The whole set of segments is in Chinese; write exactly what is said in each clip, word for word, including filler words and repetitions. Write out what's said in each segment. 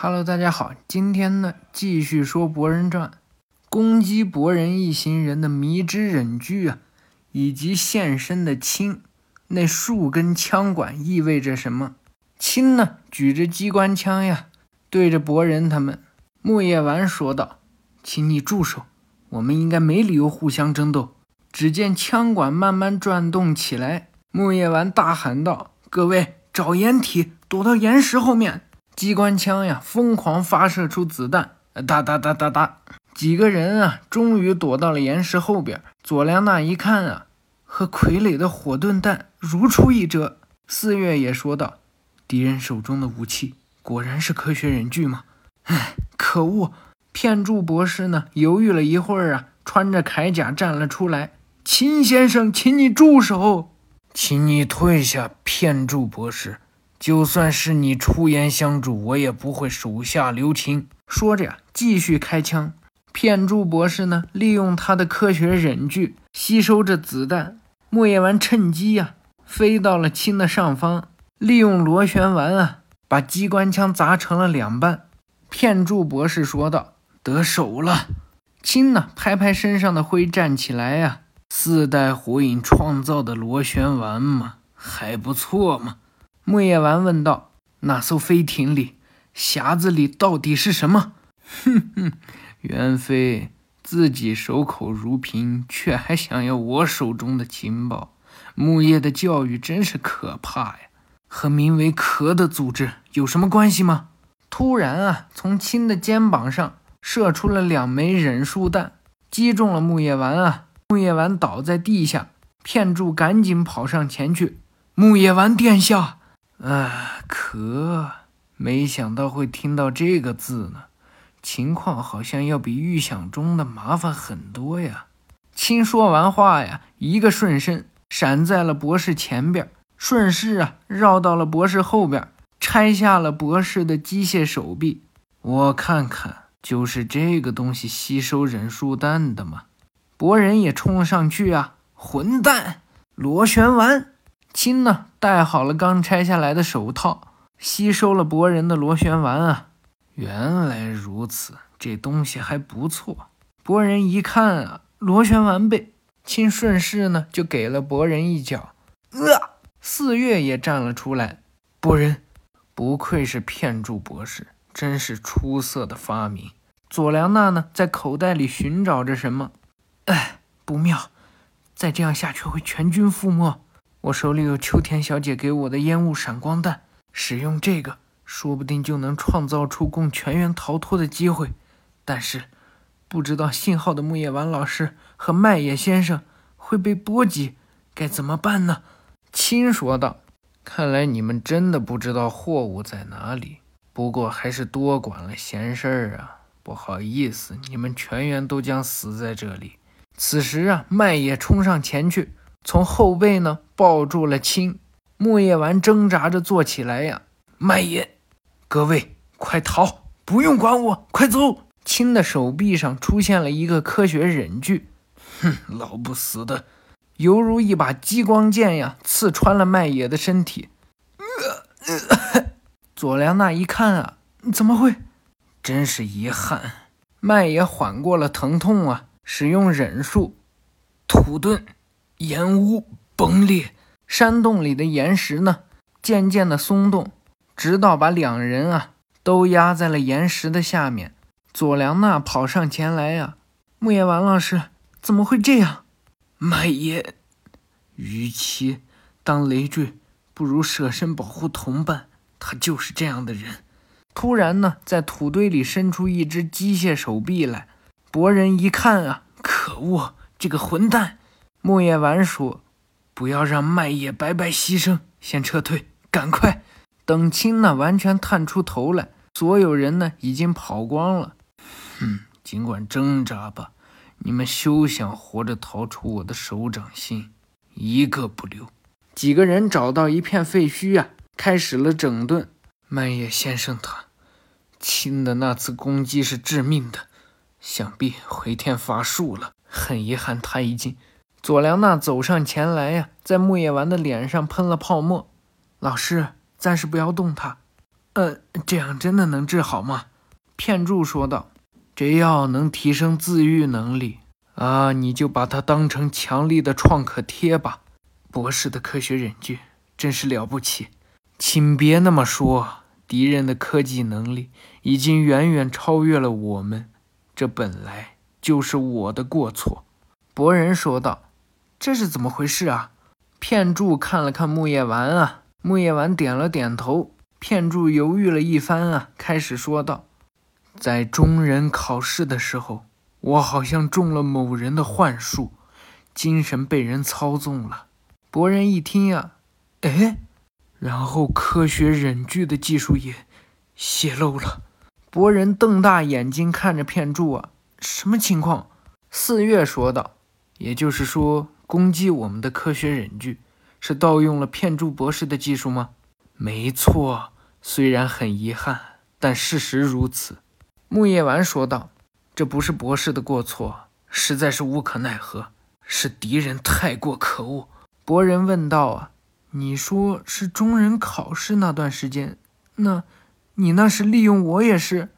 Hello， 大家好，今天呢继续说《博人传》，攻击博人一行人的迷之忍具啊，以及现身的亲，那数根枪管意味着什么？亲呢举着机关枪呀，对着博人他们。木叶丸说道：“请你住手，我们应该没理由互相争斗。”只见枪管慢慢转动起来，木叶丸大喊道：“各位，找掩体，躲到岩石后面！”机关枪呀疯狂发射出子弹，哒哒哒哒哒，几个人啊终于躲到了岩石后边。佐良娜一看啊，和傀儡的火盾弹如出一辙。四月也说道：“敌人手中的武器果然是科学忍具吗？”唉，可恶！片柱博士呢犹豫了一会儿啊，穿着铠甲站了出来：“秦先生，请你住手！”“请你退下，片柱博士。就算是你出言相助，我也不会手下留情。”说着呀，继续开枪。片柱博士呢，利用他的科学忍具吸收着子弹。木叶丸趁机呀、啊，飞到了亲的上方，利用螺旋丸啊，把机关枪砸成了两半。片柱博士说道：“得手了。”亲呢，拍拍身上的灰，站起来呀、啊，四代火影创造的螺旋丸嘛，还不错嘛。木叶丸问道：“那艘飞艇里匣子里到底是什么？”“哼哼，元妃自己守口如瓶，却还想要我手中的情报。木叶的教育真是可怕呀！和名为壳的组织有什么关系吗？”突然啊，从亲的肩膀上射出了两枚忍术弹，击中了木叶丸啊！木叶丸倒在地下，片柱赶紧跑上前去：“木叶丸殿下！”啊，壳，没想到会听到这个字呢，情况好像要比预想中的麻烦很多呀。亲说完话呀，一个瞬身闪在了博士前边，顺势啊绕到了博士后边，拆下了博士的机械手臂。“我看看，就是这个东西吸收忍术弹的嘛！”博人也冲了上去啊，“混蛋，螺旋丸！”亲呢戴好了刚拆下来的手套，吸收了博人的螺旋丸啊。“原来如此，这东西还不错。”博人一看啊，螺旋丸被亲顺势呢就给了博人一脚。呃四月也站了出来：“博人，不愧是片柱博士，真是出色的发明。”佐良娜呢在口袋里寻找着什么。“哎，不妙，再这样下去会全军覆没。我手里有秋田小姐给我的烟雾闪光弹，使用这个说不定就能创造出供全员逃脱的机会。但是不知道信号的木叶丸老师和麦野先生会被波及，该怎么办呢？”亲说道：“看来你们真的不知道货物在哪里，不过还是多管了闲事儿啊，不好意思，你们全员都将死在这里。”此时啊，麦野冲上前去，从后背呢抱住了亲。木叶丸挣扎着坐起来呀：“麦野，各位快逃，不用管我，快走！”亲的手臂上出现了一个科学忍具。“哼，老不死的！”犹如一把激光剑呀，刺穿了麦野的身体。呃呃、佐良娜一看啊，怎么会？真是遗憾。麦野缓过了疼痛啊，使用忍术土遁。岩屋崩裂，山洞里的岩石呢渐渐的松动，直到把两人啊都压在了岩石的下面。佐良娜跑上前来啊：“木叶丸老师，怎么会这样？”“麦野，与其当累赘，不如舍身保护同伴，他就是这样的人。”突然呢，在土堆里伸出一只机械手臂来。博人一看啊，可恶，这个混蛋！木叶丸说：“不要让麦野白白牺牲，先撤退，赶快！”等亲呢完全探出头来，所有人呢已经跑光了。“哼，尽管挣扎吧，你们休想活着逃出我的手掌心，一个不留！”几个人找到一片废墟啊，开始了整顿。“麦野先生他，亲的那次攻击是致命的，想必回天乏术了。很遗憾，他已经……”佐良娜走上前来呀、啊，在木叶丸的脸上喷了泡沫。“老师，暂时不要动他。”呃，这样真的能治好吗？骗柱说道：“这药能提升自愈能力啊，你就把它当成强力的创可贴吧。”博士的科学忍具真是了不起。请别那么说，敌人的科技能力已经远远超越了我们，这本来就是我的过错。博人说道：“这是怎么回事啊？”片柱看了看木叶丸啊，木叶丸点了点头。片柱犹豫了一番啊，开始说道：“在中人考试的时候，我好像中了某人的幻术，精神被人操纵了。”博人一听啊，哎，然后科学忍具的技术也泄露了。博人瞪大眼睛看着片柱啊，什么情况？四月说道：“也就是说，攻击我们的科学忍具是盗用了片柱博士的技术吗？”没错，虽然很遗憾，但事实如此。木叶丸说道：“这不是博士的过错，实在是无可奈何，是敌人太过可恶。”博人问道啊：“你说是中人考试那段时间，那你那是利用我也是？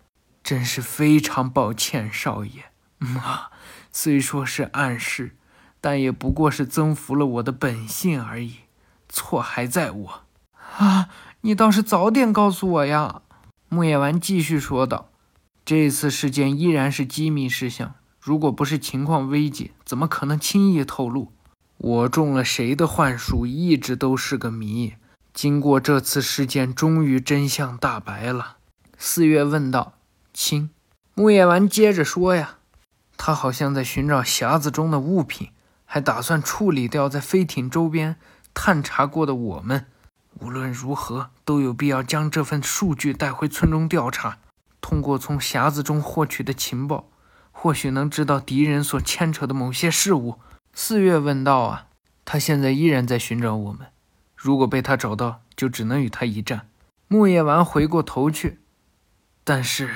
真是非常抱歉少爷，嗯啊，虽说是暗示，但也不过是增幅了我的本性而已，错还在我。”啊，你倒是早点告诉我呀！木叶丸继续说道：“这次事件依然是机密事项，如果不是情况危急，怎么可能轻易透露？我中了谁的幻术一直都是个谜，经过这次事件，终于真相大白了。”四月问道：“亲？”木叶丸接着说呀：“他好像在寻找匣子中的物品，还打算处理掉在飞艇周边探查过的我们。无论如何，都有必要将这份数据带回村中调查。通过从匣子中获取的情报，或许能知道敌人所牵扯的某些事物。”四月问道啊：“他现在依然在寻找我们，如果被他找到，就只能与他一战。”木叶丸回过头去：“但是，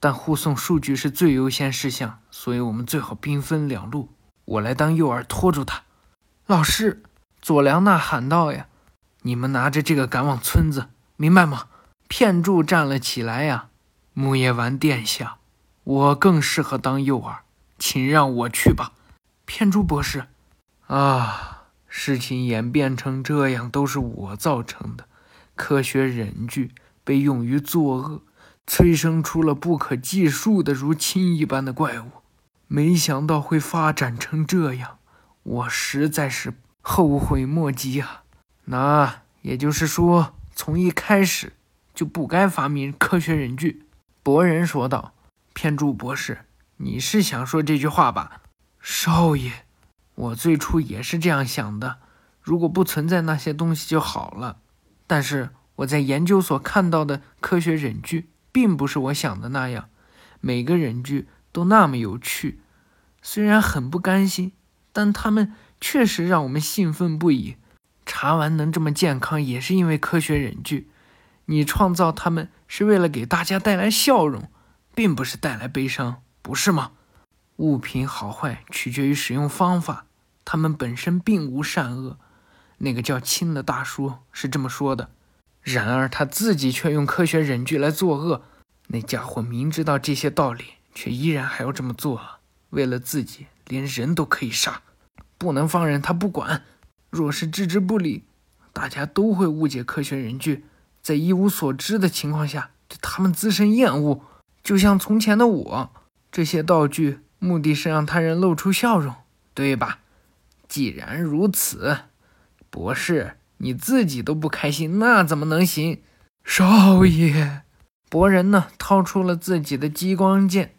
但护送数据是最优先事项，所以我们最好兵分两路，我来当诱饵拖住他。”老师，佐良娜喊道呀：“你们拿着这个赶往村子，明白吗？”片柱站了起来呀：“木叶丸殿下，我更适合当诱饵，请让我去吧。”片柱博士，啊，事情演变成这样都是我造成的。科学忍具被用于作恶，催生出了不可计数的如亲一般的怪物。没想到会发展成这样，我实在是后悔莫及啊。那也就是说，从一开始就不该发明科学忍具。博人说道：“片柱博士，你是想说这句话吧？”少爷，我最初也是这样想的，如果不存在那些东西就好了。但是我在研究所看到的科学忍具并不是我想的那样，每个忍具都那么有趣。虽然很不甘心，但他们确实让我们兴奋不已。茶丸能这么健康也是因为科学忍具，你创造它们是为了给大家带来笑容，并不是带来悲伤，不是吗？物品好坏取决于使用方法，它们本身并无善恶。那个叫亲的大叔是这么说的，然而他自己却用科学忍具来作恶。那家伙明知道这些道理，却依然还要这么做，为了自己连人都可以杀，不能放任他不管。若是置之不理，大家都会误解科学忍具，在一无所知的情况下对他们滋生厌恶。就像从前的我，这些道具目的是让他人露出笑容，对吧？既然如此，博士，你自己都不开心，那怎么能行？少爷，博人呢掏出了自己的激光剑，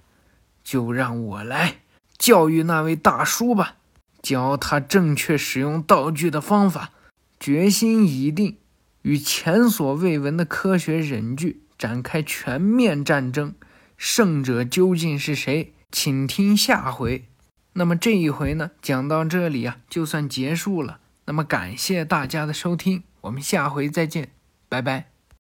就让我来教育那位大叔吧，教他正确使用道具的方法。决心已定，与前所未闻的科学忍具展开全面战争，胜者究竟是谁？请听下回。那么这一回呢，讲到这里啊，就算结束了。那么感谢大家的收听，我们下回再见，拜拜。